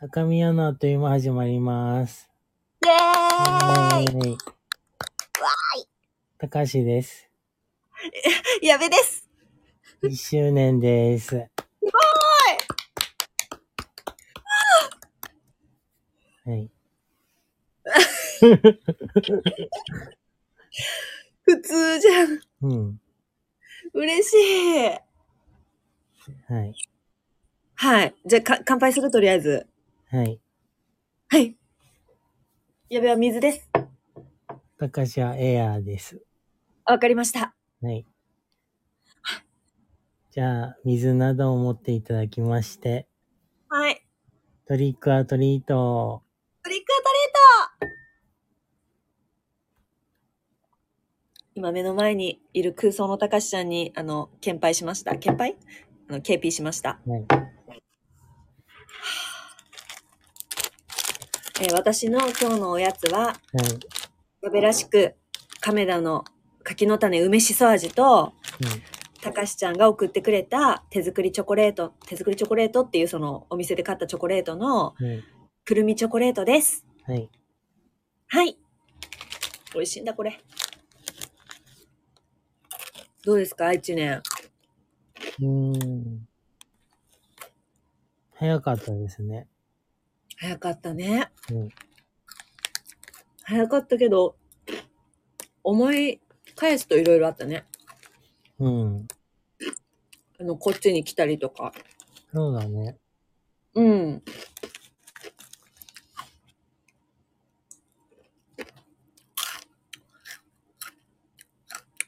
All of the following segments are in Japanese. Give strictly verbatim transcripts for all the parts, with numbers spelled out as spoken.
高宮のあっという間始まります。イエーイ。わーい。高橋です。矢部です。いっしゅうねんです。すごーい。はい。普通じゃん。うん。嬉しい。はい。はい。じゃあか、乾杯するとりあえず。はい。はい。やべは水です。たかしはエアーです。わかりました。はい。じゃあ、水などを持っていただきまして。はい。トリックアトリート。トリックアトリート。今目の前にいる空想のたかしちゃんに、あの、献杯しました。献杯？あの、ケーピー しました。はい。えー、私の今日のおやつは、矢部らしく亀田の柿の種梅しそ味と、たかしちゃんが送ってくれた手作りチョコレート、手作りチョコレートっていうそのお店で買ったチョコレートのくるみチョコレートです。はい。はい。美味しいんだこれ。どうですかいちねん。うーん。早かったですね。早かったね、うん。早かったけど、思い返すといろいろあったね。うん。あの、こっちに来たりとか。そうだね。うん。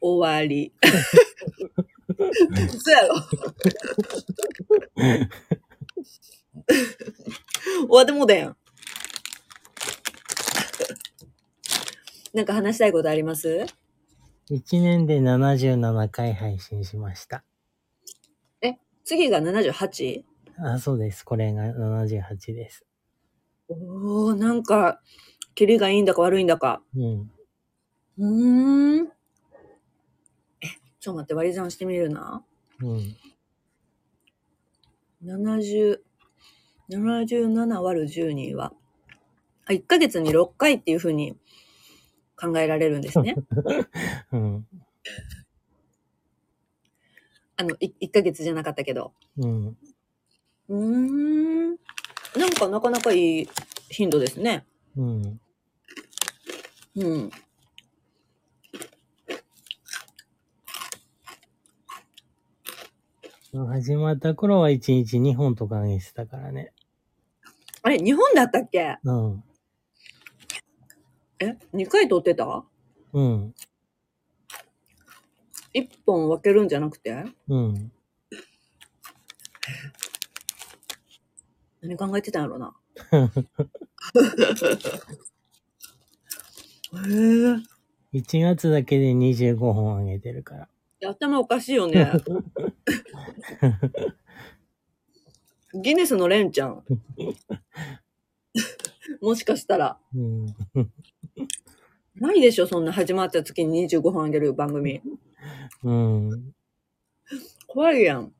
終わり。嘘やろ。終わってもうだやん。なんか話したいことあります？ いち 年でななじゅうななかい配信しました。え、次が ななじゅうはち？ あ、そうです。これがななじゅうはちです。おー、なんか、キリがいいんだか悪いんだか。うん。うーん。え、ちょっと待って、割り算してみるな。うん。ななじゅう。ななじゅうななわるじゅうには、あ、いっかげつにろっかいっていうふうに考えられるんですね。うん、あのい、いっかげつじゃなかったけど。うん。うーん。なんかなかなかいい頻度ですね。うん。うん。始まった頃はいちにちにほんとか上げてたからね。あれ、にほんだったっけ？うん。え、にかい撮ってた？うん。いっぽん分けるんじゃなくて？うん。何考えてたんやろな。へぇ。いちがつだけでにじゅうごほん上げてるから。頭おかしいよね。ギネスのレンちゃん。もしかしたら。うん、ないでしょ、そんな始まった月ににじゅうごふんあげる番組。うん、怖いやん。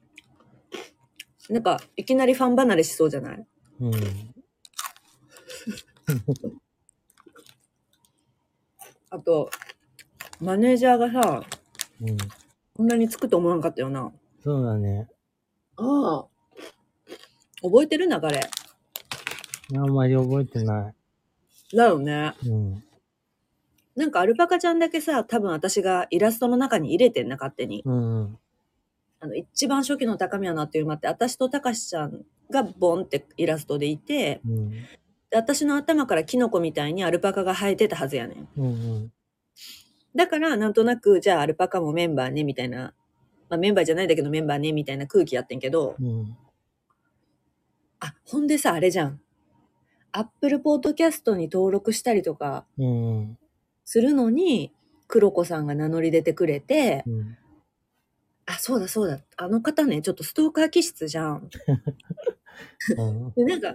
なんか、いきなりファン離れしそうじゃない？うん、あと、マネージャーがさ、うん、こんなにつくと思わんかったよな。そうだね。ああ。覚えてるな、彼。あんまり覚えてない。だよね。うん。なんかアルパカちゃんだけさ、多分私がイラストの中に入れてんな、勝手に。うん、うん。あの、一番初期の高宮のあっという間って、私とたかしちゃんがボンってイラストでいて、うん、で私の頭からキノコみたいにアルパカが生えてたはずやねん。うんうん。だから、なんとなく、じゃあアルパカもメンバーね、みたいな。まあ、メンバーじゃないんだけどメンバーね、みたいな空気やってんけど。うん、あ、ほんでさ、あれじゃん。アップルポッドキャストに登録したりとか、するのに、黒子さんが名乗り出てくれて、うん、あ、そうだそうだ。あの方ね、ちょっとストーカー気質じゃん。でなんか、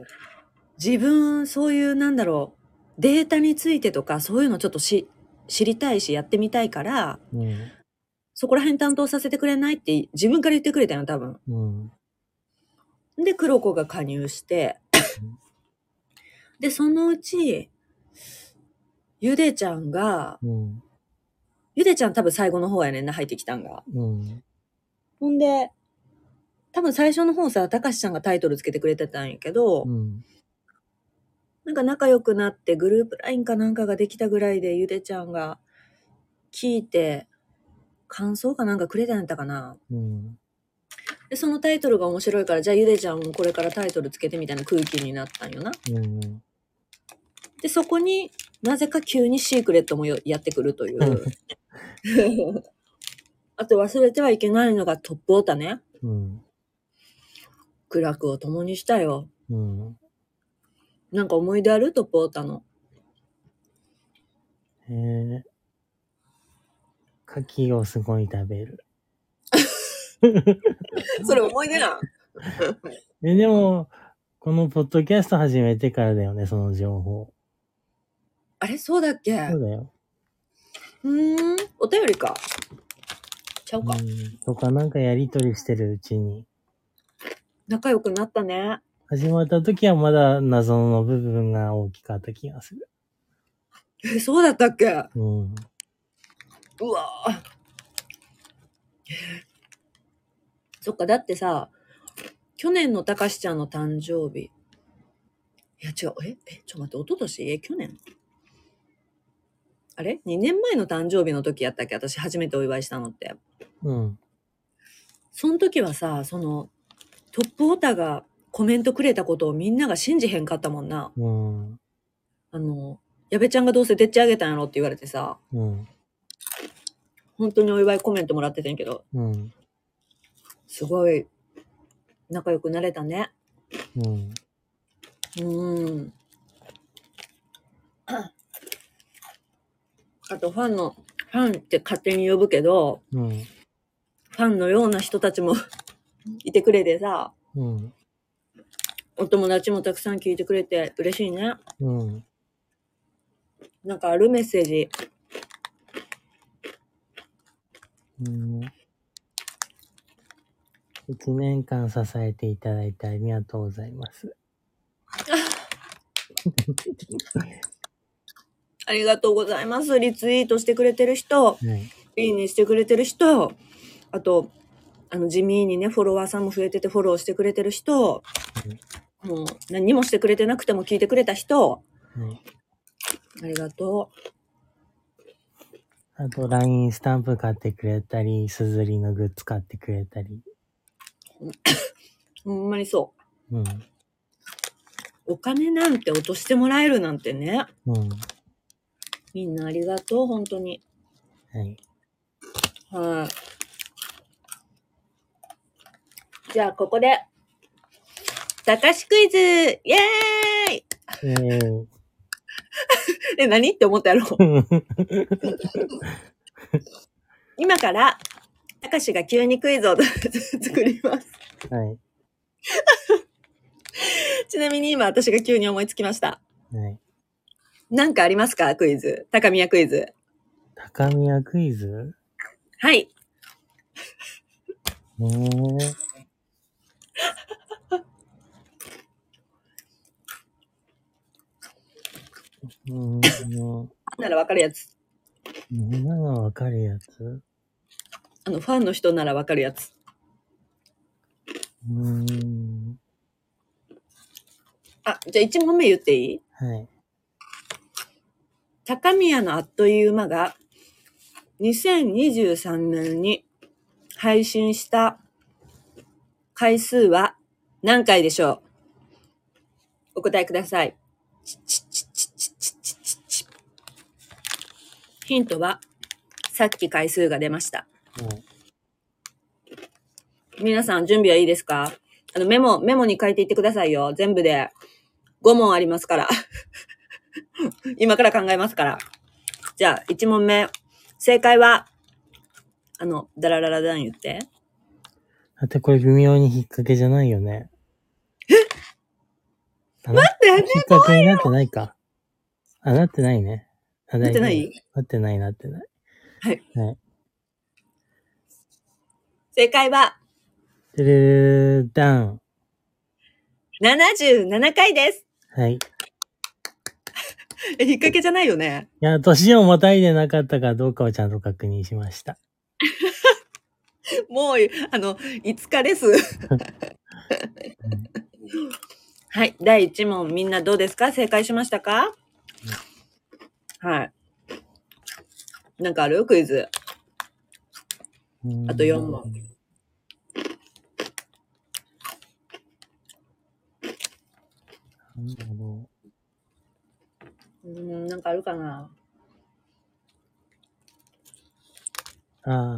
自分、そういう、なんだろう、データについてとか、そういうのちょっとし、知りたいしやってみたいから、うん、そこら辺担当させてくれないって自分から言ってくれたよ多分、うん、で黒子が加入して、で、そのうち、ゆでちゃんが、うん、ゆでちゃん多分最後の方やねんな、入ってきたんが。うん、ほんで、多分最初の方さ、たかしちゃんがタイトルつけてくれてたんやけど、うん、なんか仲良くなってグループラインかなんかができたぐらいで、ゆでちゃんが聞いて、感想かなんかくれたんやったかな。うんでそのタイトルが面白いから、じゃあゆでちゃんもこれからタイトルつけてみたいな空気になったんよな。うん、でそこになぜか急にシークレットもやってくるという。あと忘れてはいけないのがトップオータね。うん、苦楽を共にしたよ。うん、なんか思い出あるトップオータの。へえ。牡蠣をすごい食べる。それ思い出なんえでもこのポッドキャスト始めてからだよね、その情報。あれそうだっけ。そうだよ。うーん、お便りかちゃうかうんとか、なんかやりとりしてるうちに仲良くなったね。始まった時はまだ謎の部分が大きかった気がする。え、そうだったっけ。うん。うわーそっか、だってさ、去年のたかしちゃんの誕生日。いや違う、え、え、ちょっと待って、おととし、え、去年あれ ?に 年前の誕生日の時やったっけ、私初めてお祝いしたのって。うん。その時はさ、その、トップオタがコメントくれたことをみんなが信じへんかったもんな。うん。あの、矢部ちゃんがどうせでっち上げたんやろって言われてさ、うん。本当にお祝いコメントもらっててんけど。うん。すごい仲良くなれたね。うん。うん。あとファンのファンって勝手に呼ぶけど、うん、ファンのような人たちもいてくれてさ、うん、お友達もたくさん聞いてくれて嬉しいね。うん。なんかあるメッセージ。うん。一年間支えていただいてありがとうございます。ありがとうございます。リツイートしてくれてる人、いいねしてくれてる人、あとあの地味にねフォロワーさんも増えててフォローしてくれてる人、はい、もう何もしてくれてなくても聞いてくれた人、はい、ありがとう。あと ライン スタンプ買ってくれたり、すずりのグッズ買ってくれたり。ほんまにそう、うん、お金なんて落としてもらえるなんてね、うん、みんなありがとう本当に。はいはい。じゃあここでたかしクイズイエーイえ何って思ったやろ今からたかしが急にクイズを作ります。はい。ちなみに今私が急に思いつきました。はい。なんかありますかクイズ。高宮クイズ。高宮クイズ？はい。へー。うん。ならわかるやつ。ならわかるやつ？あのファンの人ならわかるやつ。うーん。あ、じゃあいち問目言っていい？はい。高宮のあっという間がにせんにじゅうさんねんに配信した回数は何回でしょう？お答えください。ちちちちちちちちち。ヒントはさっき回数が出ました。うん、皆さん準備はいいですか？あのメモ、メモに書いていってくださいよ。全部でご問ありますから。今から考えますから。じゃあ、いち問目。正解は、あの、ダラララダン言って。だってこれ微妙に引っ掛けじゃないよね。え？待って、引っ掛けになってないか。あ、なってないね。なってない？なってない、なってない。はい。はい正解は、てるーだん。ななじゅうななかいです。はい。え、引っ掛けじゃないよね。いや、年をまたいでなかったかどうかをちゃんと確認しました。もう、あの、いつかです。はい、だいいち問、みんなどうですか？正解しましたか？はい。なんかある？クイズ。あとよん問。なるほど。うん、なんかあるかな。ああ。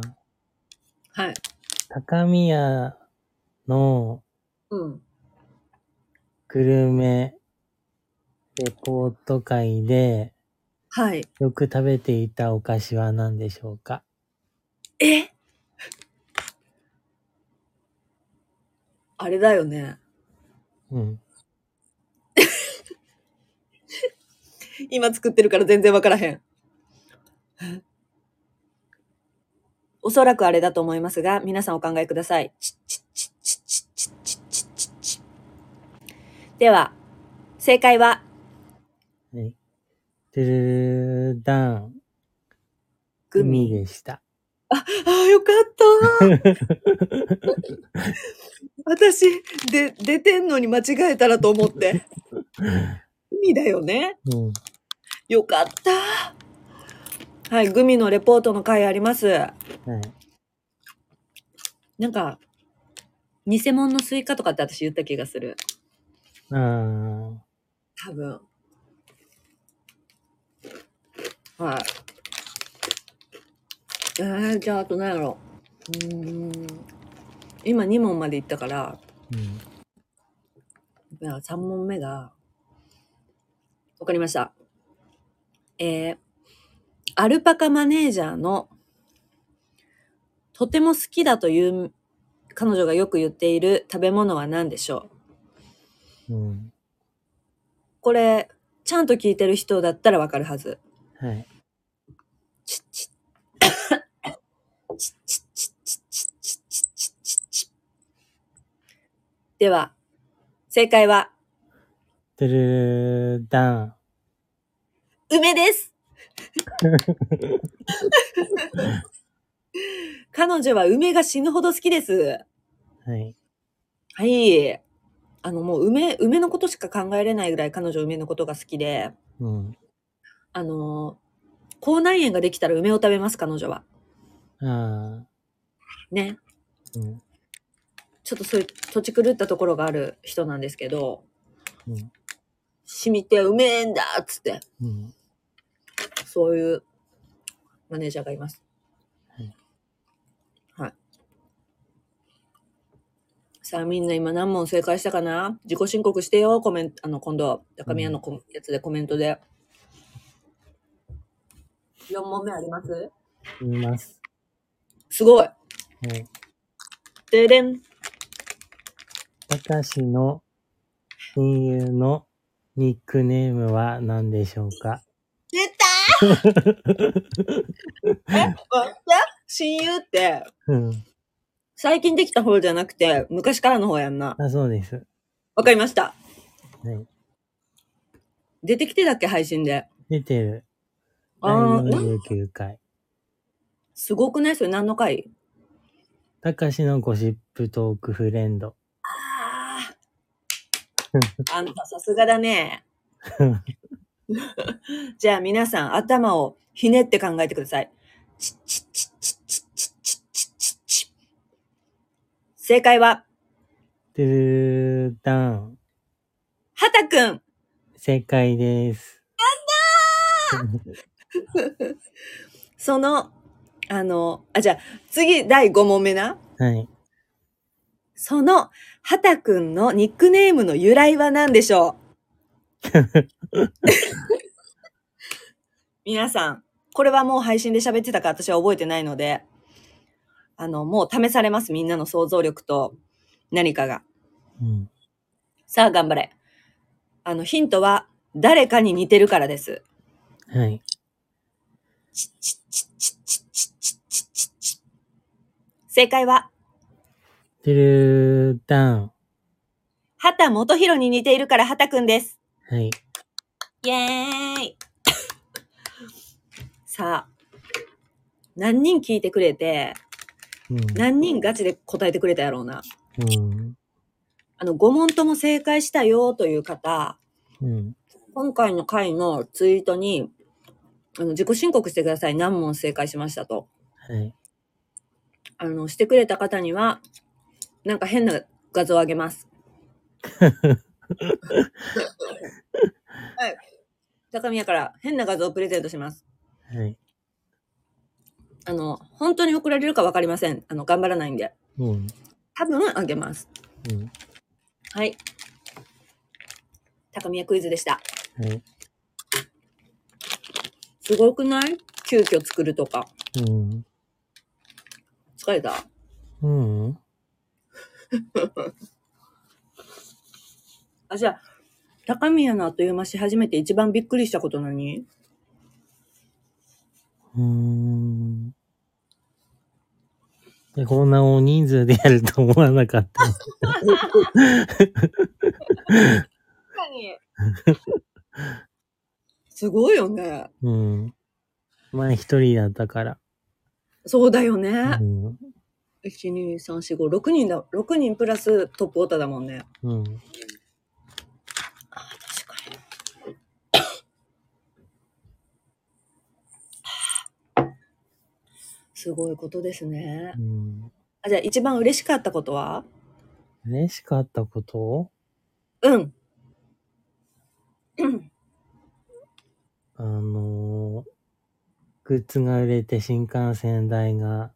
はい。高宮のグルメレポート会で、はい。よく食べていたお菓子は何でしょうか？え？あれだよね。うん。今作ってるから全然わからへん。おそらくあれだと思いますが、皆さんお考えください。では、正解は、はい、てるるだん、グミでした。あ、あ、よかった。私、で、出てんのに間違えたらと思って。グミだよね、うん、よかった。はい、グミのレポートの回あります、はい、なんか偽物のスイカとかって私言った気がする。あー、多分。はい。えー、じゃああと何やろう。うーん、今に問までいったから、うん、だからさん問目がわかりました。えー、アルパカマネージャーのとても好きだという彼女がよく言っている食べ物は何でしょう？うん、これちゃんと聞いてる人だったらわかるはず。はい。ちちちちちちちちちちち。では正解は。てるーだん。梅です。彼女は梅が死ぬほど好きです。はい。はい。あの、もう梅、梅のことしか考えれないぐらい彼女梅のことが好きで。うん。あの、口内炎ができたら梅を食べます、彼女は。ああ。ね。うん。ちょっとそういう土地狂ったところがある人なんですけど。うん。染みてうめえんだっつって、うん、そういうマネージャーがいます。はい、はい、さあみんな今何問正解したかな？自己申告してよ。コメント、あの今度高宮のこやつでコメントで、うん、よん問目あります？あります。すごい。はい。ででん。私の親友のニックネームは何でしょうか？出たえ、親友って、うん、最近できた方じゃなくて昔からの方やんな。あ、そうです。わかりました、はい。出てきてだっけ、配信で。出てる。ああ、だいななじゅうきゅうかい。すごくない？それ何の回？たかしのゴシップトークフレンド。あんたさすがだね。じゃあ皆さん頭をひねって考えてください。チッチッチッチッチッチッチッチッチッ。正解はドゥーダン。はたくん。正解です。やったー。そのあのあじゃあ次だいご問目な。はい。その、はたくんのニックネームの由来は何でしょう？皆さん、これはもう配信で喋ってたか私は覚えてないので、あの、もう試されます。みんなの想像力と何かが。うん、さあ、頑張れ。あの、ヒントは、誰かに似てるからです。はい。正解は、てるーだん。畑基博に似ているから畑くんです。はい。イエーイさあ、何人聞いてくれて、うん、何人ガチで答えてくれたやろうな。うん、あの、ご問とも正解したよという方、うん、今回の回のツイートに、あの、自己申告してください。何問正解しましたと。はい。あの、してくれた方には、なんか変な画像をあげます。はい。高宮から変な画像をプレゼントします。はい。あの、本当に送られるか分かりません。あの、頑張らないんで。うん。多分あげます。うん。はい。高宮クイズでした。はい。すごくない？急遽作るとか。うん。疲れた？うん。あ、じゃあ、高宮のあっという間し始めて一番びっくりしたこと何？うーん。こんな大人数でやると思わなかった。確かに。すごいよね。うん。前一人だったから。そうだよね。うん、いち、に、さん、よん、ご、ろくにんだ。ろくにんプラストップオーターだもんね。うん。すごいことですね、うん、あ、じゃあ一番嬉しかったことは？嬉しかったこと？うんあのー、グッズが売れて新幹線代が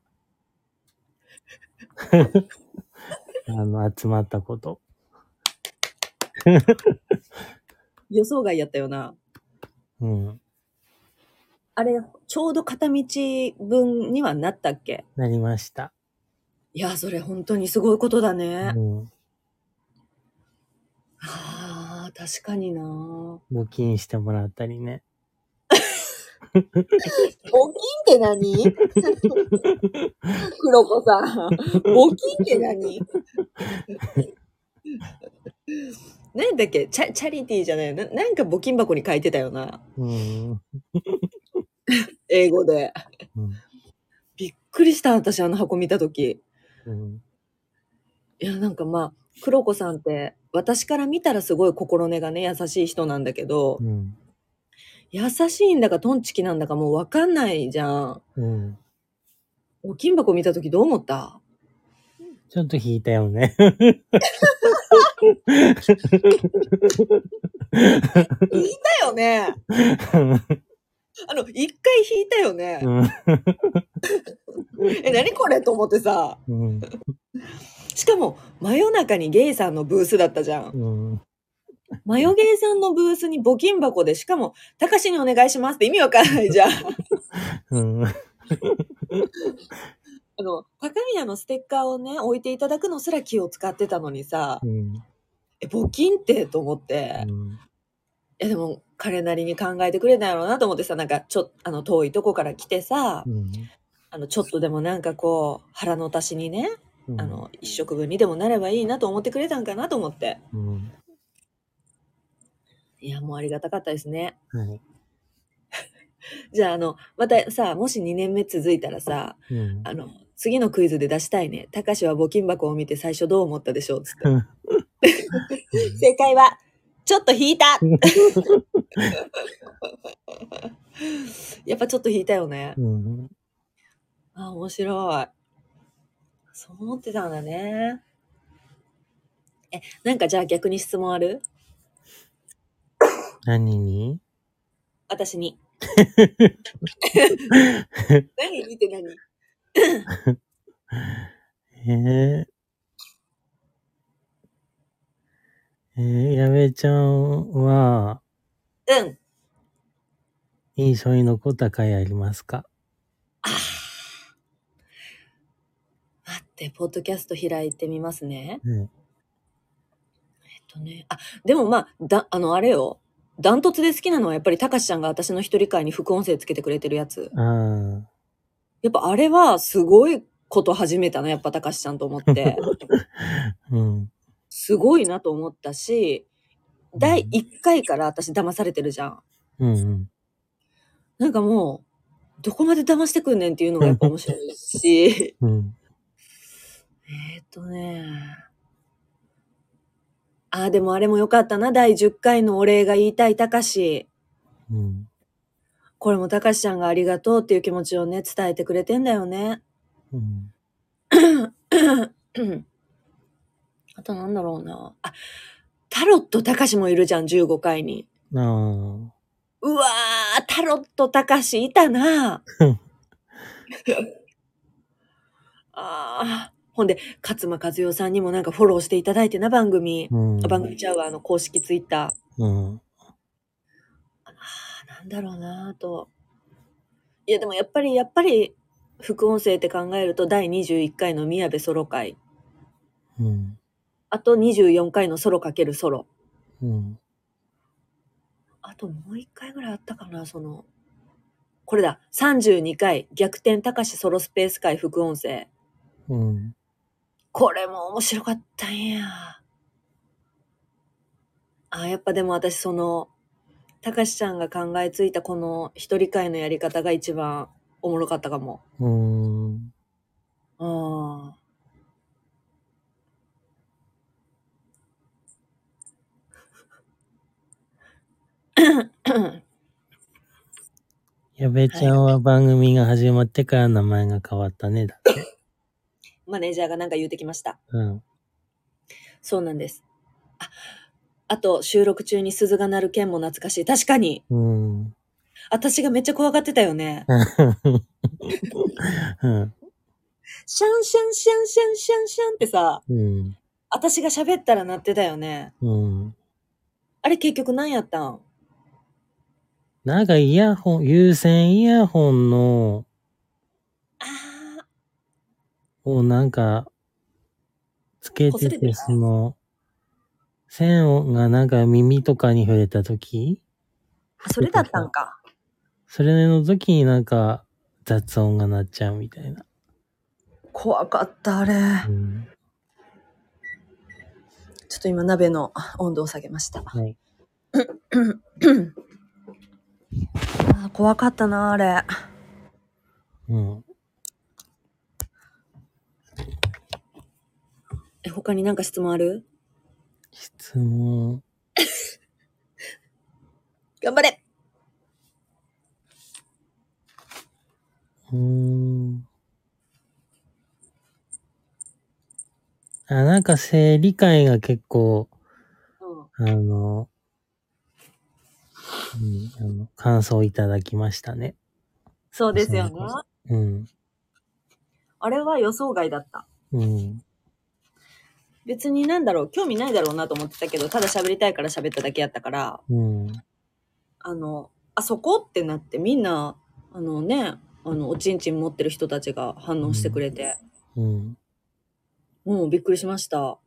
あの集まったこと予想外やったよな。うんあれ、ちょうど片道分にはなったっけ？なりました。いや、それ本当にすごいことだね。うん、はあ、確かにな。募金してもらったりね。募金って何？黒子さん。募金って何？何だっけ？チャ、チャリティーじゃないよ。な、なんか募金箱に書いてたよな。うん英語で、うん、びっくりした私あの箱見たとき、うん、いやなんかまあ黒子さんって私から見たらすごい心根がね優しい人なんだけど、うん、優しいんだかトンチキなんだかもう分かんないじゃん、うん、お金箱見たときどう思った？ちょっと引いたよね引いたよねあの、一回引いたよね。うん、え、何これと思ってさ。うん、しかも、真夜中にゲイさんのブースだったじゃん。うん、真夜ゲイさんのブースに募金箱で、しかも、たかしにお願いしますって意味わかんないじゃん。うん、あの、高宮のステッカーをね、置いていただくのすら気を使ってたのにさ、うん、え、募金ってと思って。うんいやでも彼なりに考えてくれたんやろうなと思ってさなんかちょあの遠いとこから来てさ、うん、あのちょっとでもなんかこう腹の足しにね、うん、あの一食分にでもなればいいなと思ってくれたんかなと思って、うん、いやもうありがたかったですね、はい、じゃああのまたさもしにねんめ続いたらさ、うん、あの次のクイズで出したいね。たかしは募金箱を見て最初どう思ったでしょうつって正解はちょっと引いたやっぱちょっと引いたよね、うん、あ、面白い。そう思ってたんだね。え、なんかじゃあ逆に質問ある？何に？私に何にって何えーえー、やべちゃんは、うん。印象に残った回ありますか？ああ。待って、ポッドキャスト開いてみますね。うん。えっとね、あ、でもまあ、だ、あの、あれよ。ダントツで好きなのはやっぱりたかしちゃんが私の一人会に副音声つけてくれてるやつ。ああ。やっぱあれはすごいこと始めたの、やっぱたかしちゃんと思って。うん。すごいなと思ったし、だいいっかいから私騙されてるじゃん。うんうん、なんかもうどこまで騙してくんねんっていうのがやっぱ面白いし、うん、えーっとね、あーでもあれも良かったな、だいじゅっかいのお礼が言いたいたかし、うん、これもたかしちゃんがありがとうっていう気持ちをね伝えてくれてんだよね。うん、あとなんだろうな、あタロットたかしもいるじゃん、じゅうごかいに。あーうわー、タロットたかしいたなぁ。あーほんで勝間和代さんにもなんかフォローしていただいてな、番組、うん、番組ちゃうわ、あの公式ツイッター、うん、あなんだろうなぁと。いやでもやっぱりやっぱり副音声って考えるとだいにじゅういっかいの宮部ソロ会、うん、あとにじゅうよんかいのソロかけるソロ、うんあともう一回ぐらいあったかな、そのこれださんじゅうにかい逆転たかしソロスペース会副音声、うん、これも面白かったんや。あやっぱでも私そのたかしちゃんが考えついたこの一人会のやり方が一番おもろかったかも。うーんあー矢部ちゃんは番組が始まってから名前が変わったねだってマネージャーがなんか言うてきました、うん、そうなんです。 あ, あと収録中に鈴が鳴る件も懐かしい。確かにうん私がめっちゃ怖がってたよね。うん、シャンシャンシャンシャンシャンシャンってさ、うん、私が喋ったら鳴ってたよね、うん、あれ結局何やったん。なんかイヤホン、有線イヤホンの、あをなんか、つけてて、その、線がなんか耳とかに触れたとき？それだったんか。それの時になんか雑音が鳴っちゃうみたいな。怖かった、あれ。うん、ちょっと今鍋の温度を下げました。はい。あ怖かったなあれ。うん。え他に何か質問ある？質問。頑張れ。うーん。あなんか生理会が結構、うん、あの。うん、あの感想いただきましたね。そうですよね。うん。あれは予想外だった。うん。別になんだろう、興味ないだろうなと思ってたけど、ただ喋りたいから喋っただけやったから、うん。あの、あそこってなってみんな、あのね、あの、おちんちん持ってる人たちが反応してくれて。うん。うん、もうびっくりしました。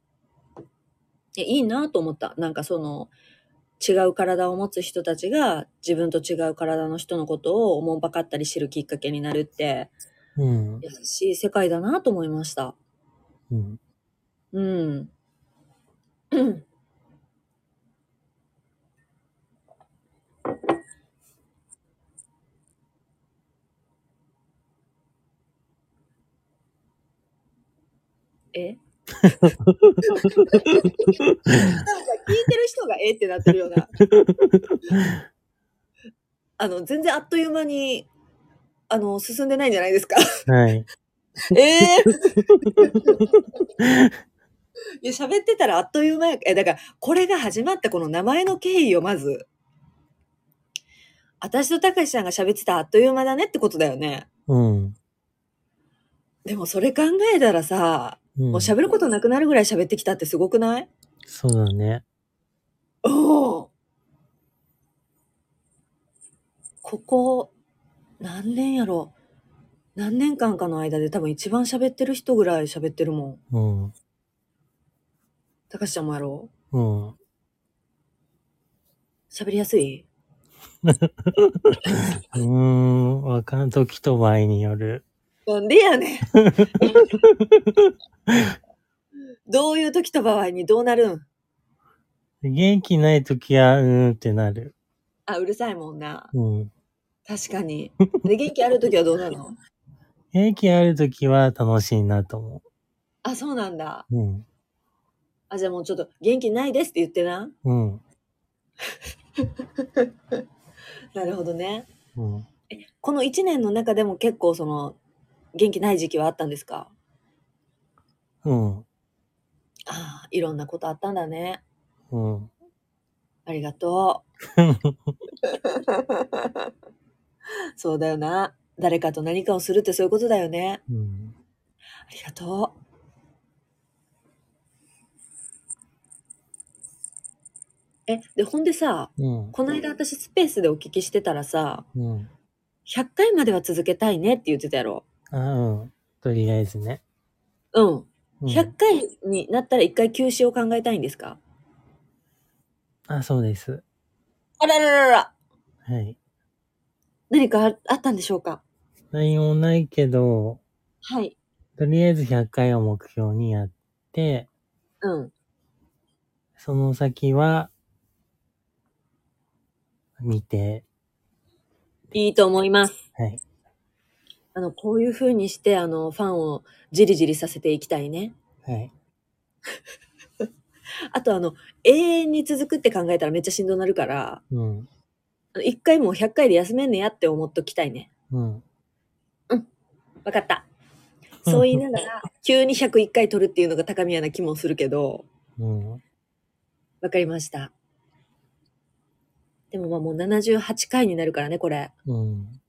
え、いいなと思った。なんかその、違う体を持つ人たちが自分と違う体の人のことをおもんばかったり知るきっかけになるって、うん、優しい世界だなと思いました。うん。うん。えなんか聞いてる人がえーってなってるようなあの全然あっという間にあの進んでないんじゃないですか。はいえーいや喋ってたらあっという間や。えだからこれが始まったこの名前の経緯をまず私とたかしさんが喋ってたあっという間だねってことだよね。うんでもそれ考えたらさもう喋ることなくなるぐらい喋ってきたってすごくない？そうだね。おお。ここ、何年やろ。何年間かの間で多分一番喋ってる人ぐらい喋ってるもん。うん。たかしちゃんもやろう？うん。喋りやすい？うーん、わかん時と場合による。なんでやねん。どういう時と場合にどうなるん？元気ないときは、うーんってなる。あ、うるさいもんな。うん。確かに。で、元気あるときはどうなの？元気あるときは楽しいなと思う。あ、そうなんだ。うん。あ、じゃあもうちょっと、元気ないですって言ってな。うん。なるほどね。うん。え、このいちねんの中でも結構その、元気ない時期はあったんですか？うん。ああ、いろんなことあったんだね。うん。ありがとう。そうだよな。誰かと何かをするってそういうことだよね。うん。ありがとう。え、で、ほんでさ、うん、この間私スペースでお聞きしてたらさ、うん、ひゃっかいまでは続けたいねって言ってたやろ。ああ、うん。とりあえずね。うん。ひゃっかいになったらいっかい休止を考えたいんですか？あ、そうです。あらららら。はい。何か あ, あったんでしょうか？何もないけど、はい。とりあえずひゃっかいを目標にやって、うん。その先は、見て。いいと思います。はい。あの、こういう風にして、あの、ファンをじりじりさせていきたいね。はい。あと、あの、永遠に続くって考えたらめっちゃしんどなるから、うん。一回もひゃっかいで休めんねやって思っときたいね。うん。うん。わかった。そう言いながら、急にひゃくいっかい取るっていうのが高宮な気もするけど、うん。わかりました。でもまあもうななじゅうはちかいになるからね、これ。うん。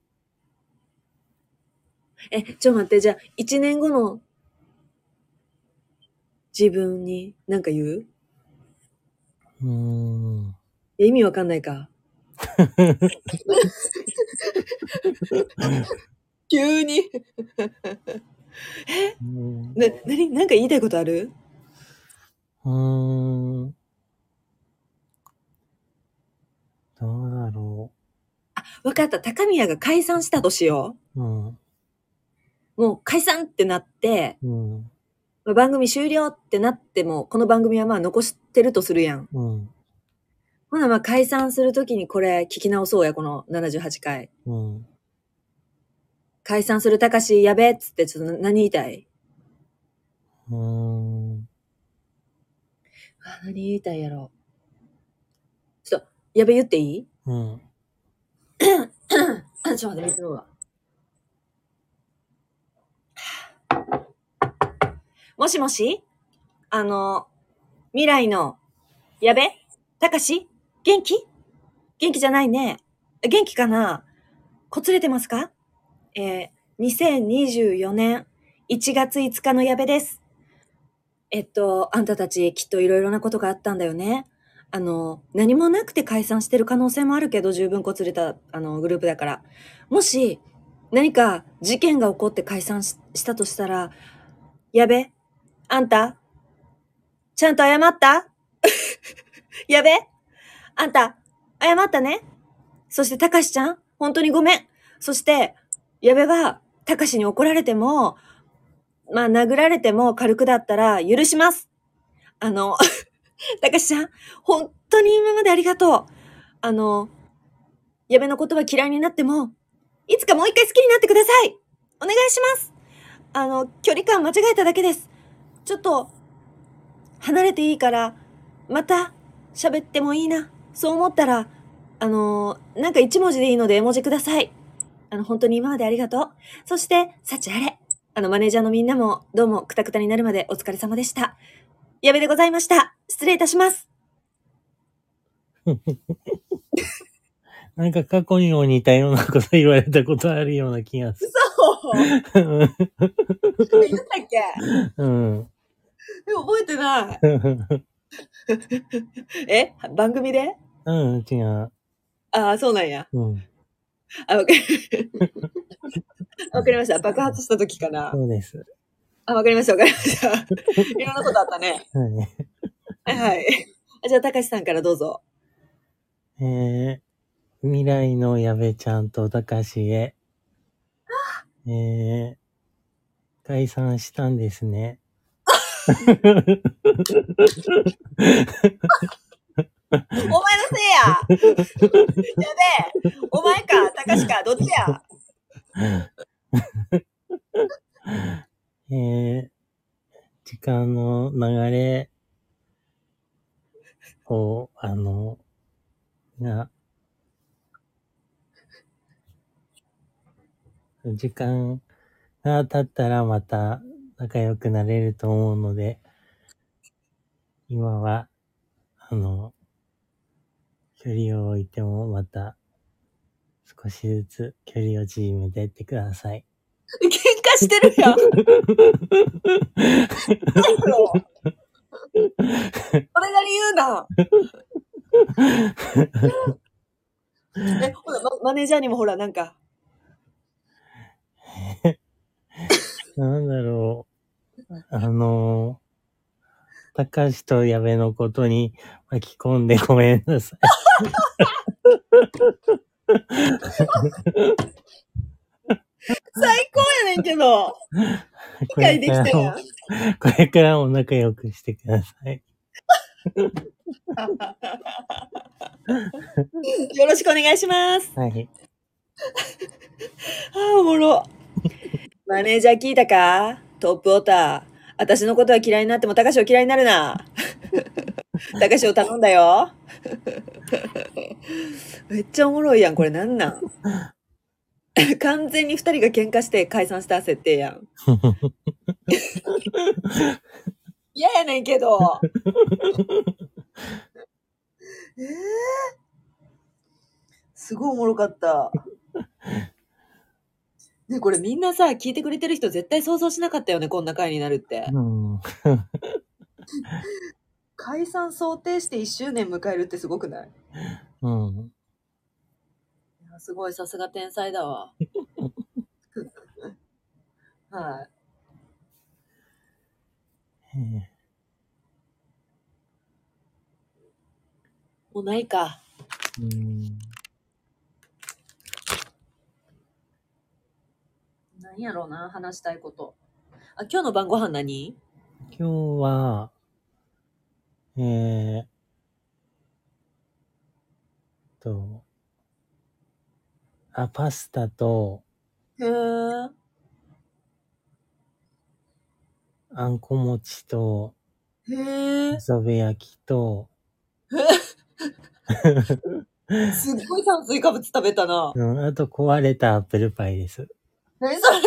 え、ちょっと待って、じゃあ、いちねんごの自分に何か言う？うーん。意味わかんないか。急に。え？な、なに、なんか言いたいことある？うーん。どうだろう。あ、わかった。高宮が解散したとしよう。うん。もう解散ってなって、うん、番組終了ってなっても、この番組はまあ残してるとするやん。うん、ほなまあ解散するときにこれ聞き直そうや、このななじゅうはちかい。うん、解散するたかしやべえっつってちょっと何言いたい？うーん。あ、何言いたいやろ。ちょっと、やべえ言っていい？うん。あ、ちょっと待って、水飲むわ。もしもし、あの、未来の、やべ、たかし、元気？元気じゃないね。元気かな？こつれてますか？えー、にせんにじゅうよねんいちがついつかのやべです。えっと、あんたたちきっといろいろなことがあったんだよね。あの、何もなくて解散してる可能性もあるけど、十分こつれた、あの、グループだから。もし、何か事件が起こって解散 し, したとしたら、やべ、あんた、ちゃんと謝った？やべ、あんた、謝ったね。そして、たかしちゃん、本当にごめん。そして、やべは、たかしに怒られても、まあ、殴られても軽くだったら許します。あの、たかしちゃん、本当に今までありがとう。あの、やべの言葉嫌いになっても、いつかもう一回好きになってください。お願いします。あの、距離感間違えただけです。ちょっと離れていいからまた喋ってもいいな。そう思ったらあのー、なんか一文字でいいので絵文字ください。あの本当に今までありがとう。そして幸あれ。あのマネージャーのみんなもどうもクタクタになるまでお疲れ様でした。やべでございました。失礼いたします。なんか過去にも似たようなこと言われたことあるような気がする。嘘。言ったっけ？うん。でも覚えてない。え？番組で？うん、違う。ああ、そうなんや。うん。あ、わかり、わかりました。爆発した時かな。そうです。あ、わかりました、わかりました。いろんなことあったね。はい。はい。じゃあ、たかしさんからどうぞ。えー、未来の矢部ちゃんとたかしへ。えー、解散したんですね。お前のせいややべえお前か、たかしか、どっちやえー、時間の流れを、あの、が、時間が経ったらまた仲良くなれると思うので、今は、あの、距離を置いてもまた少しずつ距離を縮めていってください。喧嘩してるやん。それが理由だ。え、ほら、マネージャーにもほら、なんか。なんだろう。あのー。たかしと矢部のことに巻き込んでごめんなさい。最高やねんけど。理解できたやん。これからも仲良くしてください。よろしくお願いします。はい。ああ、おもろ。マネージャー聞いたか？トップオーター。私のことは嫌いになっても、たかしを嫌いになるな。たかしを頼んだよ。めっちゃおもろいやん。これなんなん完全に二人が喧嘩して解散した設定やん。嫌やねんけど。えー、すごいおもろかった。ね、これみんなさ、聞いてくれてる人絶対想像しなかったよね、こんな回になるって。うん、解散想定していっしゅうねん迎えるってすごくない？うん。いや、すごい、さすが天才だわ。はい。もうないか。うん。何やろうな、話したいこと。あ、今日の晩ご飯何？今日は、えー、と、あ、パスタと、へー、あんこ餅と、へー、磯辺焼きと、すっごい炭水化物食べたな。うん、あと壊れたアップルパイです。何それ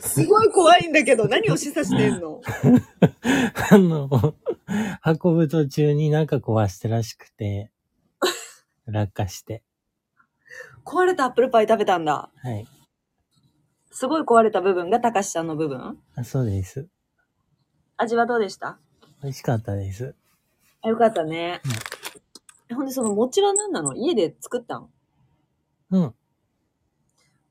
すごい怖いんだけど、何を示唆してんのあの、運ぶ途中になんか壊したらしくて、落下して。壊れたアップルパイ食べたんだ。はい。すごい壊れた部分がたかしさんの部分？あ、そうです。味はどうでした？美味しかったです。あ、よかったね。うん、ほんで、その餅は何なの？家で作ったの？うん。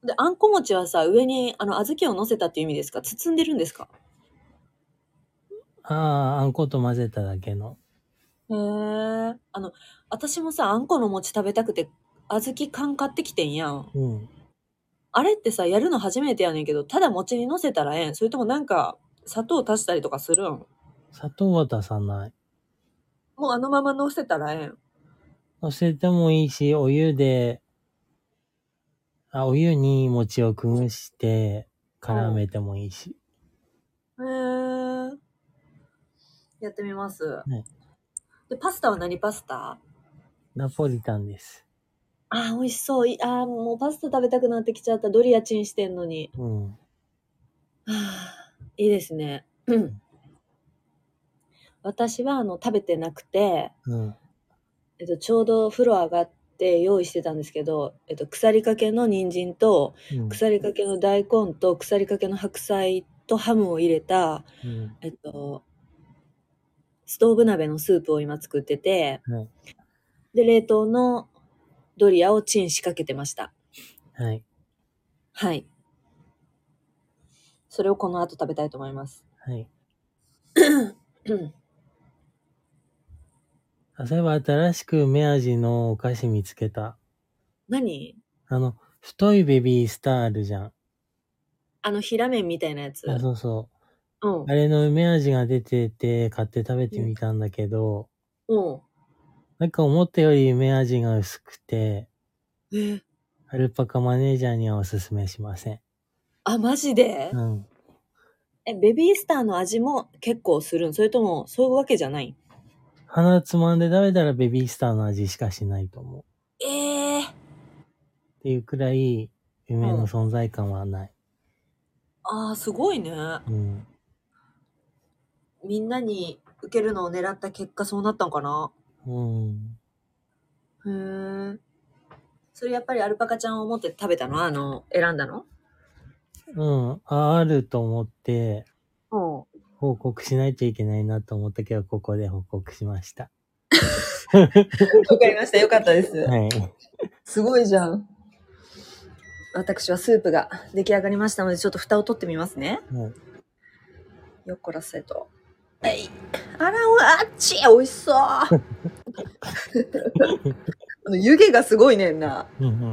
で、あんこ餅はさ、上にあの小豆を乗せたっていう意味ですか？包んでるんですか？ああ、あんこと混ぜただけの。へえ。あの、私もさ、あんこの餅食べたくて、小豆缶買ってきてんやん。うん。あれってさ、やるの初めてやねんけど、ただ餅に乗せたらええん？それともなんか、砂糖足したりとかするん？砂糖は足さない。もうあのまま乗せたらええん？乗せてもいいし、お湯で、あ、お湯に餅をくぐして絡めてもいいし。へ、うん、えー。やってみます、ね。で、パスタは何パスタ？ナポリタンです。あ、美味しそう。あ、もうパスタ食べたくなってきちゃった。ドリアチンしてんのに。うん。はあ、いいですね。うん。私はあの食べてなくて、うん、えっとちょうど風呂上がってで用意してたんですけど、えっと、腐りかけの人参と、うん、腐りかけの大根と腐りかけの白菜とハムを入れた、うん、えっと、ストーブ鍋のスープを今作ってて、はい、で冷凍のドリアをチンしかけてました。はい。はい。それをこの後食べたいと思います。はい。そういえば新しく梅味のお菓子見つけた。何？あの、太いベビースターあるじゃん。あの、平麺みたいなやつ。あ、そうそう。うん。あれの梅味が出てて買って食べてうん。みたんだけど、うん。なんか思ったより梅味が薄くて、え。アルパカマネージャーにはおすすめしません。あ、マジで？うん。え、ベビースターの味も結構するん？それともそういうわけじゃないん？鼻つまんで食べたらベビースターの味しかしないと思う。ええ。っていうくらい、う梅のん。存在感はない。ああ、すごいね。うん。みんなにウケるのを狙った結果そうなったんかな？うーん。へえ。それやっぱりアルパカちゃんを思って食べたの？あの、選んだの？うん、あ、あると思って、うん。報告しないといけないなと思ったけど、ここで報告しました。わかりました。良かったです。はい。すごいじゃん。私はスープが出来上がりましたので、ちょっと蓋を取ってみますね。はい。よっこらせと。えい。あら、おあっち、美味しそう。あの、湯気がすごいねんな。うんうんう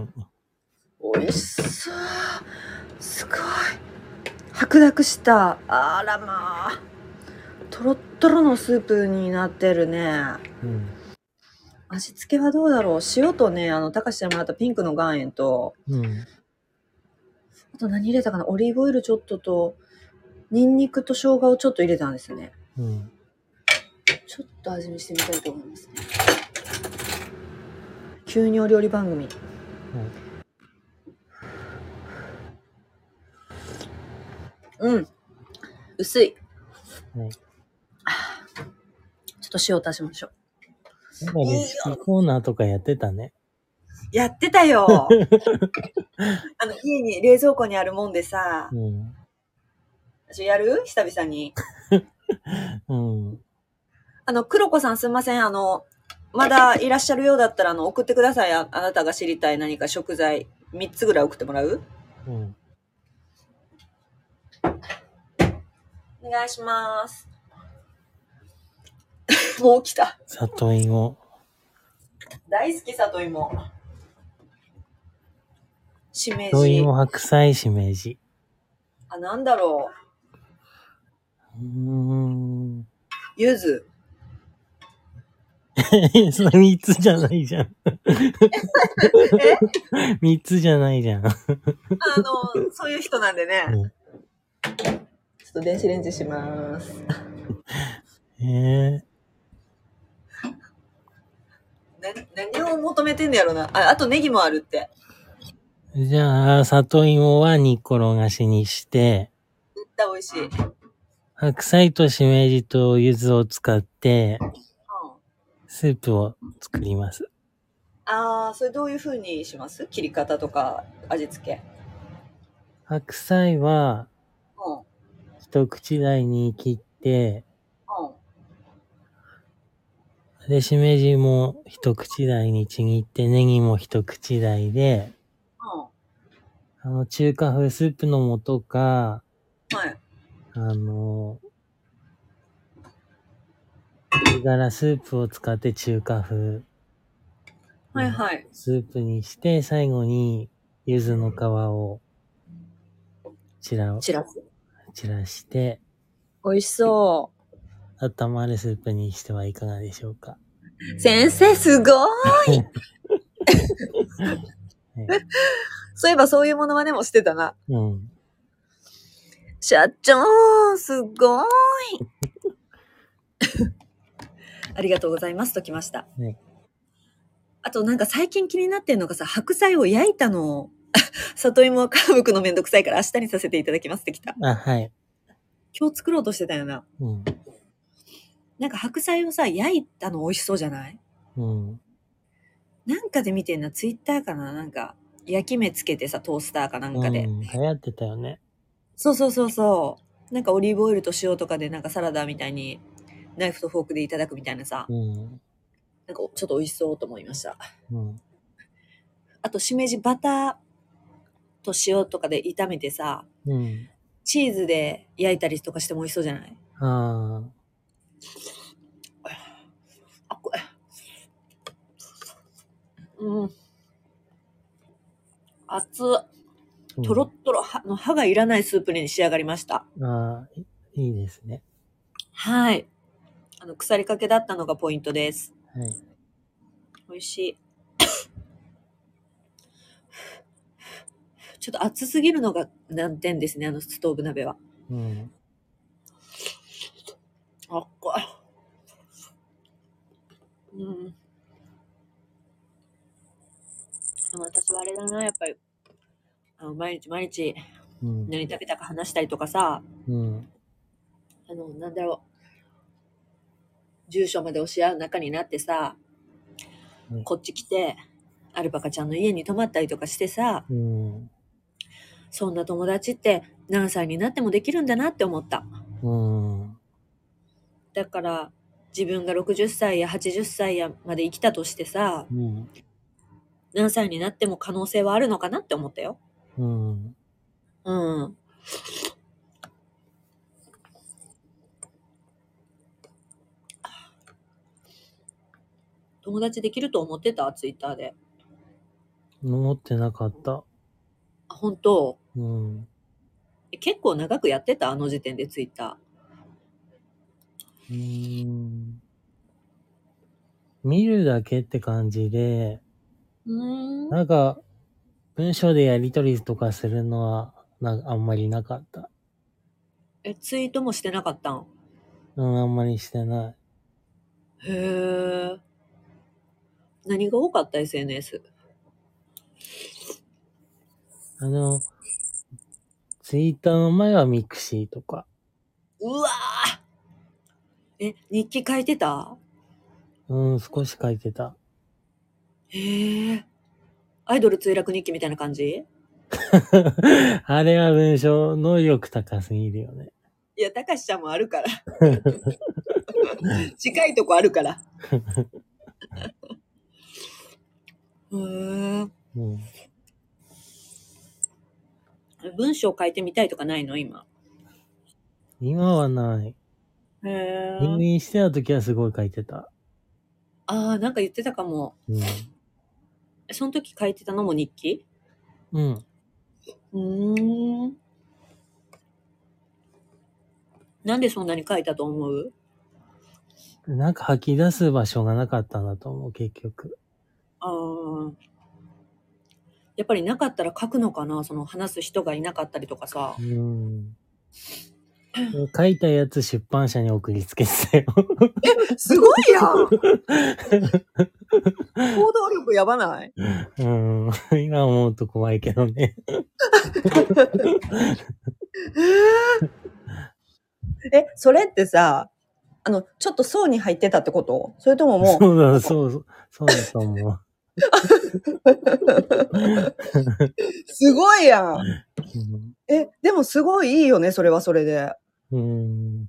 ん。美味しそう。すごい。白濁した、あらまあ。とろっとろのスープになってるね。うん。味付けはどうだろう？塩とね、あの、たかしちゃんにもらったピンクの岩塩とうん。あと何入れたかな？オリーブオイルちょっとと、ニンニクと生姜をちょっと入れたんですよね。うん。ちょっと味見してみたいと思いますね。急にお料理番組。はい。うん。薄い。はい。ちょっと塩を足しましょう。なんかレいいシピよ。コーナーとかやってたね。やってたよ。あの、家に、冷蔵庫にあるもんでさ。うん。ちょ、やる？久々に。うん。あの、黒子さんすんません。あの、まだいらっしゃるようだったら、あの、送ってください。ああなたが知りたい何か食材、みっつぐらい送ってもらう？うん。お願いします。もう来た。里芋。大好き、里芋。しめ里じ。芋、白菜、しめじ。あ、なんだろう。うーん。柚子。え、それみっつじゃないじゃん。え？みっつじゃないじゃん。あの、そういう人なんでね。うん。ちょっと電子レンジします。へえ。な何を求めてんのやろな。あ、あとネギもあるって。じゃあ、里芋は煮っころがしにして。絶対美味しい。白菜としめじと柚子を使って、うん。スープを作ります。ああ、それどういう風にします？切り方とか味付け。白菜はうん。一口大に切って、うん。で、しめじも一口大にちぎって、ネギも一口大で、うん。あの、中華風スープの素かはい。あの鶏ガラスープを使って中華風はいのはい。スープにして、最後に柚子の皮をちらを散らす。散らして。美味しそう。温まるスープにしてはいかがでしょうか？先生、すごい。はい。そういえば、そういうモノマネもしてたな。うん。社長、すごい。ありがとうございますと来ました。はい。あと、なんか最近気になってんのがさ、白菜を焼いたのを、里芋は皮むくのめんどくさいから明日にさせていただきますって来た。あ、はい。今日作ろうとしてたよな。うん。なんか白菜をさ、焼いたの美味しそうじゃない？うん。なんかで見てんな、ツイッターかな、なんか、焼き目つけてさ、トースターかなんうかで。ん、流行ってたよね。そうそうそうそう。なんかオリーブオイルと塩とかで、なんかサラダみたいに、ナイフとフォークでいただくみたいなさ。うん。なんかおちょっと美味しそうと思いました。うん。あと、しめじバターと塩とかで炒めてさ、うん。チーズで焼いたりとかしても美味しそうじゃない？ああ。あ、こうん。熱っ。うとろん。っとろ、はの歯がいらないスープに仕上がりました。ああ、いいいですね。はい。あの腐りかけだったのがポイントです。はい。美味しい。ちょっと熱すぎるのが難点ですね、あのストーブ鍋は。うん。あっこい。うん。でも私はあれだな、やっぱりあの毎日毎日何食べたか話したりとかさ、うん、あのなんだろう、住所まで教え合う仲になってさ、うん、こっち来てアルパカちゃんの家に泊まったりとかしてさ、うん、そんな友達って何歳になってもできるんだなって思った、うん、だから自分がろくじゅっさいやはちじゅっさいやまで生きたとしてさ、うん、何歳になっても可能性はあるのかなって思ったよ。うんうん、友達できると思ってた？ツイッターで思ってなかった。あ、本当？うん、結構長くやってた？あの時点でツイッター。うーん、見るだけって感じで、うーん、なんか文章でやり取りとかするのはなあんまりなかった。え、ツイートもしてなかったん？うん、あんまりしてない。へー。何が多かった？ エスエヌエス。あの、ツイッターの前はミクシーとか。うわー！え、日記書いてた？うん、少し書いてた。へー。アイドル墜落日記みたいな感じ？あれは文章能力高すぎるよね。いや、たかしちゃんもあるから。近いとこあるから。うーん、うん。文章書いてみたいとかないの？今。今はない。へー。入院してた時はすごい書いてた。ああ、なんか言ってたかも。うん、その時書いてたのも日記？うん。うーん。なんでそんなに書いたと思う？なんか吐き出す場所がなかったんだと思う、結局。ああ。やっぱりなかったら書くのかな、その話す人がいなかったりとかさ。うん。書いたやつ出版社に送りつけてたよ。え、すごいやん。行動力やばない？うん、今思うと怖いけどね。え、それってさ、あのちょっと層に入ってたってこと？それとももうそうだ、そうそう、そうだと思う。すごいやん。え、でもすごいいいよね、それはそれで。うん、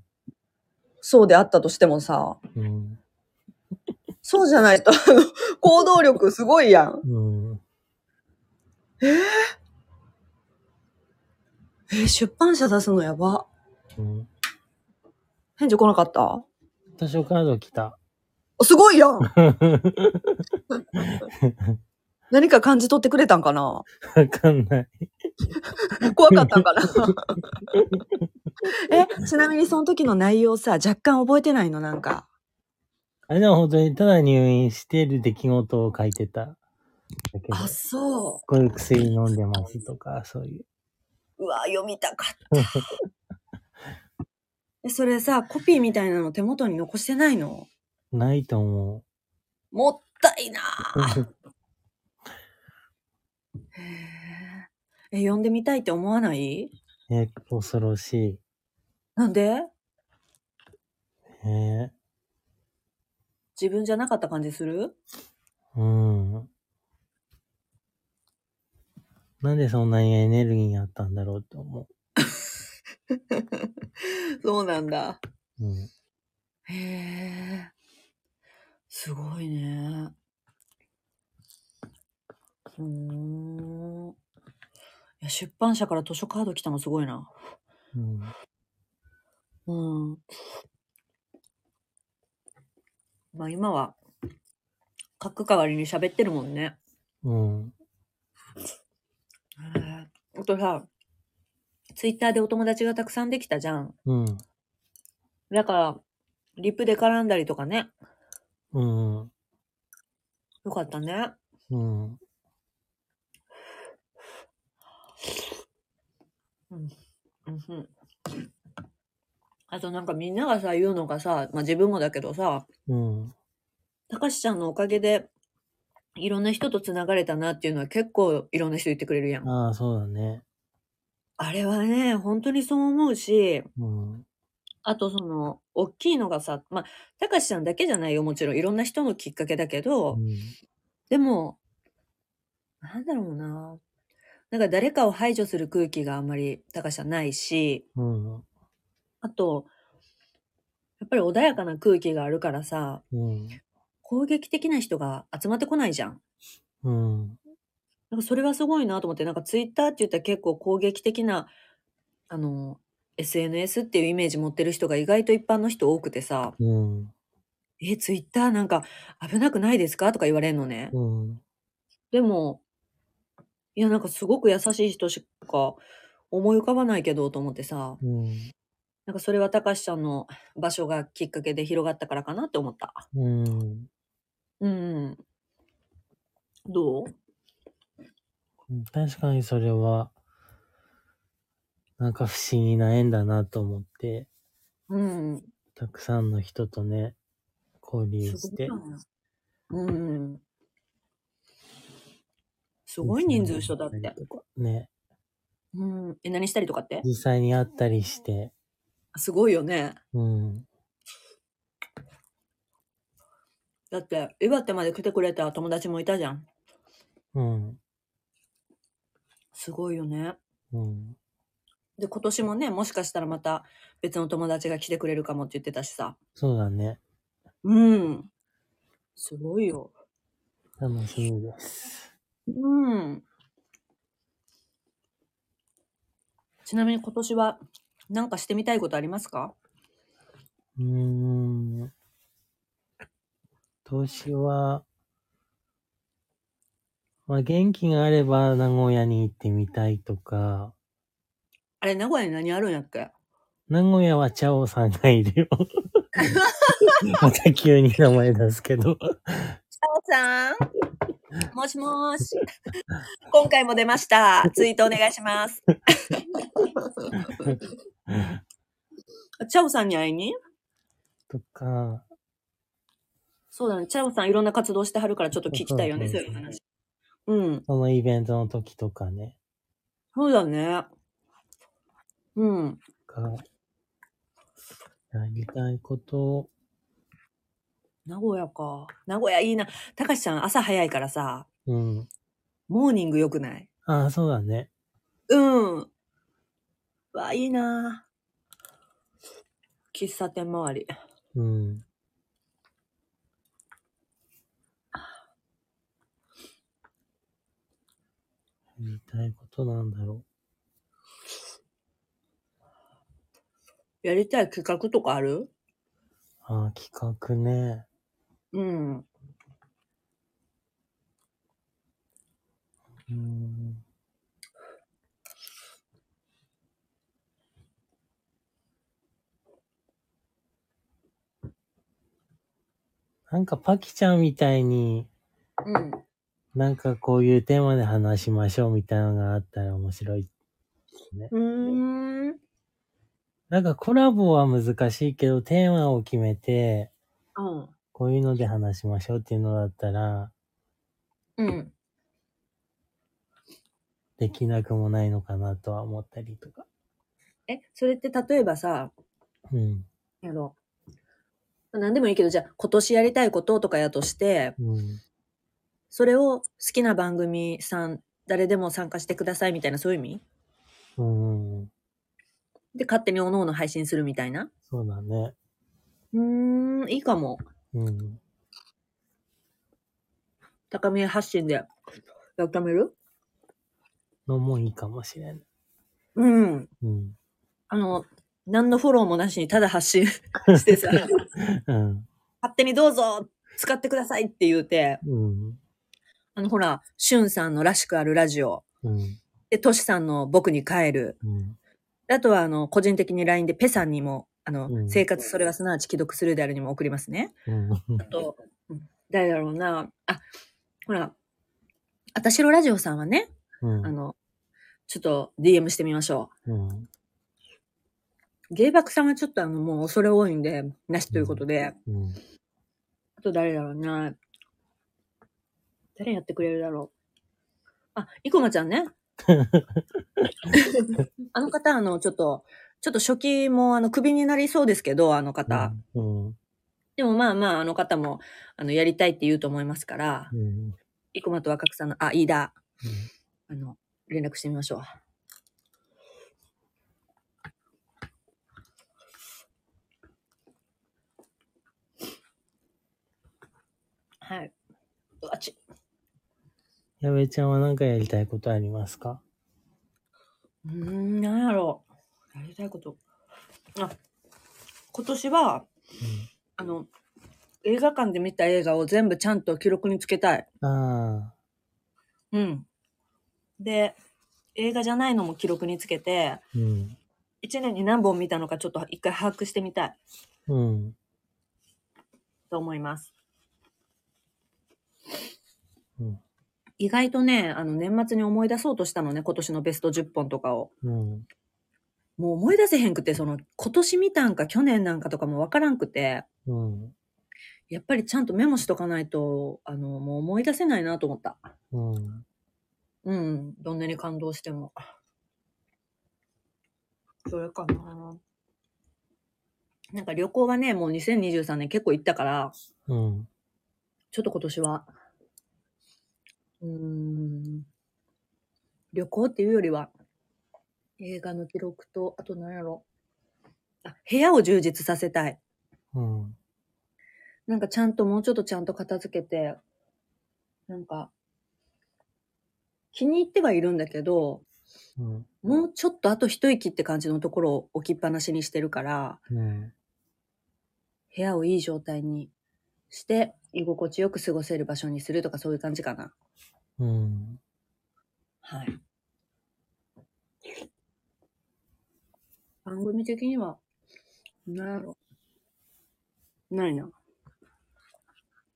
そうであったとしてもさ、うん、そうじゃないと行動力すごいやん、うん、えー、えー、出版社出すのやば、うん、返事来なかった？図書カード来た。すごいやん。何か感じ取ってくれたんかな？わかんない。怖かったんかな？え、ちなみにその時の内容さ、若干覚えてないの？なんか。あれは本当にただ入院してる出来事を書いてた。あ、そう。こういう薬飲んでますとか、そういう。うわ、読みたかった。え、それさ、コピーみたいなの手元に残してないの？ないと思う。もったいなぁ。へえ、読んでみたいって思わない？え、恐ろしい。なんで？へえ。自分じゃなかった感じする？うん。なんでそんなにエネルギーあったんだろうって思う。そうなんだ。うん。へえ。すごいね。うーん。いや、出版社から図書カード来たのすごいな。うん。うん。まあ今は書く代わりに喋ってるもんね。うん。あとさ、ツイッターでお友達がたくさんできたじゃん。うん。だから、リップで絡んだりとかね。うん。よかったね。うん。うん。うん。あとなんかみんながさ、言うのがさ、まあ自分もだけどさ、うん。たかしちゃんのおかげで、いろんな人と繋がれたなっていうのは結構いろんな人言ってくれるやん。ああ、そうだね。あれはね、本当にそう思うし、うん。あとその、大きいのがさ、まあ、たかしちゃんだけじゃないよ、もちろんいろんな人のきっかけだけど、うん、でも、なんだろうな。なんか誰かを排除する空気があんまりたかしちゃんないし、うん。あと、やっぱり穏やかな空気があるからさ、うん。攻撃的な人が集まってこないじゃん。うん。なんかそれはすごいなと思って、なんかツイッターって言ったら結構攻撃的な、あの、エスエヌエス っていうイメージ持ってる人が意外と一般の人多くてさ、うん。え、ツイッターなんか危なくないですかとか言われんのね。うん。でも、いやなんかすごく優しい人しか思い浮かばないけどと思ってさ、うん。なんかそれはたかしちゃんの場所がきっかけで広がったからかなって思った。うん。うん。どう？確かにそれは、なんか不思議な縁だなと思って、うん。たくさんの人とね、交流して。うん。すごい人数一緒だって。ね。うん。え、何したりとかって？実際に会ったりして。すごいよね。うん。だって岩手まで来てくれた友達もいたじゃん。うん。すごいよね。うん。で今年もね、もしかしたらまた別の友達が来てくれるかもって言ってたしさ。そうだね。うん。すごいよ。楽しみです。うん。ちなみに今年は何かしてみたいことありますか？うーん。今年は、まあ、元気があれば名古屋に行ってみたいとか。あれ、名古屋に何あるんやっけ？名古屋はチャオさんがいるよ。また急に名前出すけど。チャオさん、もしもし。今回も出ました。ツイートお願いします。チャオさんに会いに？とか。そうだね。チャオさんいろんな活動してはるからちょっと聞きたいよね、そういう話。うん。そのイベントの時とかね。そうだね。うん。か。やりたいこと。名古屋か。名古屋いいな。たかしちゃん朝早いからさ。うん。モーニング良くない？ああ、そうだね。うん。わあ、いいな。喫茶店周り。うん。やりたいことなんだろう。やりたい企画とかある？ああ、企画ね。うん。うん。なんかパキちゃんみたいに。うん。なんかこういうテーマで話しましょうみたいなのがあったら面白いですね。うーん。なんかコラボは難しいけど、テーマを決めて、うん、こういうので話しましょうっていうのだったら、うん。できなくもないのかなとは思ったりとか。え、それって例えばさ、うん。やろう。なんでもいいけど、じゃあ今年やりたいこととかやとして、うん。それを好きな番組さん、誰でも参加してくださいみたいな、そういう意味？うん。で、勝手におのおの配信するみたいな？そうだね。うーん、いいかも。うん。高め発信でやってみるのもいいかもしれない。うん。うん。あの、何のフォローもなしにただ発信してさ、うん、勝手にどうぞ使ってくださいって言うて、うん。あのほら、しゅんさんのらしくあるラジオ。うん、で、としさんの僕に帰る、うん。あとは、あの、個人的に ライン でペさんにもあの、うん、生活、それはすなわち既読するであるにも送りますね。うん、あと、誰だろうな、あ、ほら、あたしろラジオさんはね、うん、あの、ちょっと ディーエム してみましょう。うん、ゲイバクさんはちょっとあの、もう恐れ多いんで、なしということで、うんうん、あと誰だろうな、誰やってくれるだろう。あ、生駒ちゃんね。あの方、あの、ちょっと、ちょっと初期もあのクビになりそうですけど、あの方、うんうん、でもまあまああの方もあのやりたいって言うと思いますから、うん、生駒と若草のあ飯田、うん、あの連絡してみましょう。はい。あち矢部ちゃんは何かやりたいことありますか？うーん、何やろう、やりたいこと。あ、今年は、うん、あの、映画館で見た映画を全部ちゃんと記録につけたい。ああ。うん。で、映画じゃないのも記録につけて、うん、いちねんに何本見たのかちょっと一回把握してみたい。うん。と思います。うん、意外とね、あの、年末に思い出そうとしたのね、今年のベストじゅっぽんとかを。うん。もう思い出せへんくて、その、今年見たんか去年なんかとかもわからんくて、うん、やっぱりちゃんとメモしとかないと、あの、もう思い出せないなと思った。うん。うん、どんなに感動しても。それかな。なんか旅行はね、もうにせんにじゅうさんねん結構行ったから、うん、ちょっと今年は、うーん、旅行っていうよりは、映画の記録と、あと何やろ。あ、部屋を充実させたい。うん。なんかちゃんと、もうちょっとちゃんと片付けて、なんか、気に入ってはいるんだけど、うん、もうちょっとあと一息って感じのところを置きっぱなしにしてるから、うん、部屋をいい状態にして、居心地よく過ごせる場所にするとかそういう感じかな。うん。はい。番組的には、なんやろ。ないな。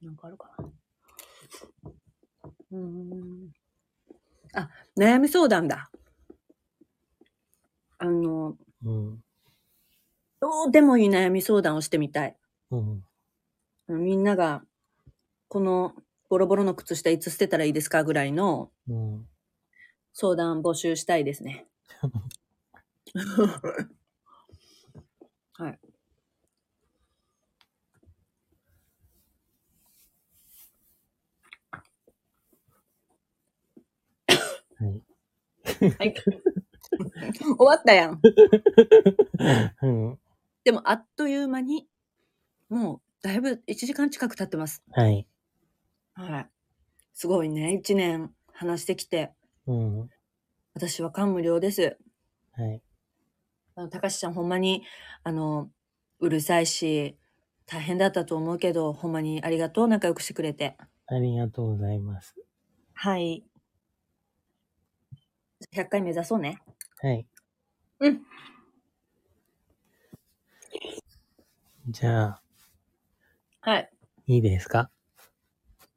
なんかあるかな。うーん。あ、悩み相談だ。あの、うん、どうでもいい悩み相談をしてみたい。うん、みんなが、このボロボロの靴下いつ捨てたらいいですかぐらいの相談募集したいですね。はい。はい。はい、終わったやん。うん、でもあっという間にもうだいぶいちじかん近く経ってます。はい。はい。すごいね。いちねん話してきて。うん、私は感無量です。はい。たかしちゃんほんまにあのうるさいし大変だったと思うけどほんまにありがとう、仲良くしてくれてありがとうございます。はい、ひゃっかい目指そうね。はい。うん。じゃあ、はい、いいですか？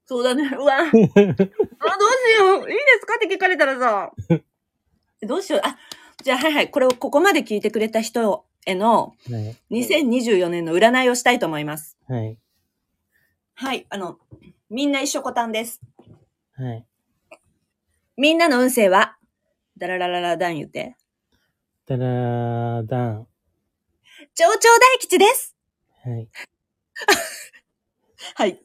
そうだね。うわあ、どうしよう、いいですかって聞かれたらさどうしよう。あ、じゃあ、はいはい、これをここまで聞いてくれた人へのにせんにじゅうよねんの占いをしたいと思います。はい。はい、あの、みんな一緒こたんです。はい。みんなの運勢は、ダララララダン言って。ダラララダン。上々大吉です。はい。はい。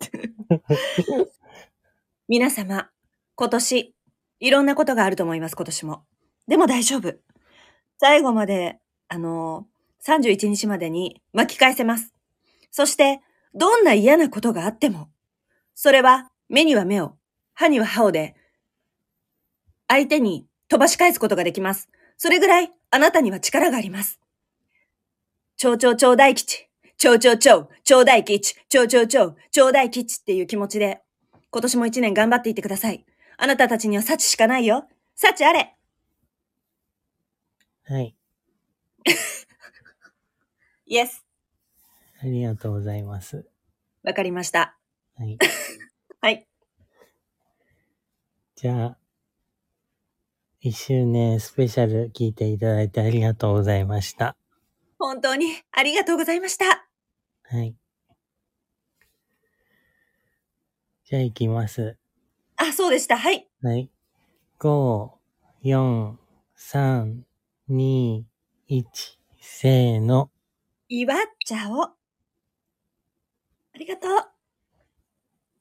皆様、今年、いろんなことがあると思います、今年も。でも大丈夫。最後まで、あのー、さんじゅういちにちまでに巻き返せます。そして、どんな嫌なことがあっても、それは目には目を、歯には歯をで、相手に飛ばし返すことができます。それぐらい、あなたには力があります。超超超大吉、超超超、超大吉、超超超、超大吉っていう気持ちで、今年も一年頑張っていってください。あなたたちには幸しかないよ。幸あれ。はい。イエス。ありがとうございます。わかりました。はい。はい。じゃあ、いっしゅうねんスペシャル聞いていただいてありがとうございました。本当にありがとうございました。はい。じゃあ行きます。あ、そうでした。はい。はい。ご、よん、さん、に、いち、せーの。祝っちゃお。ありがとう。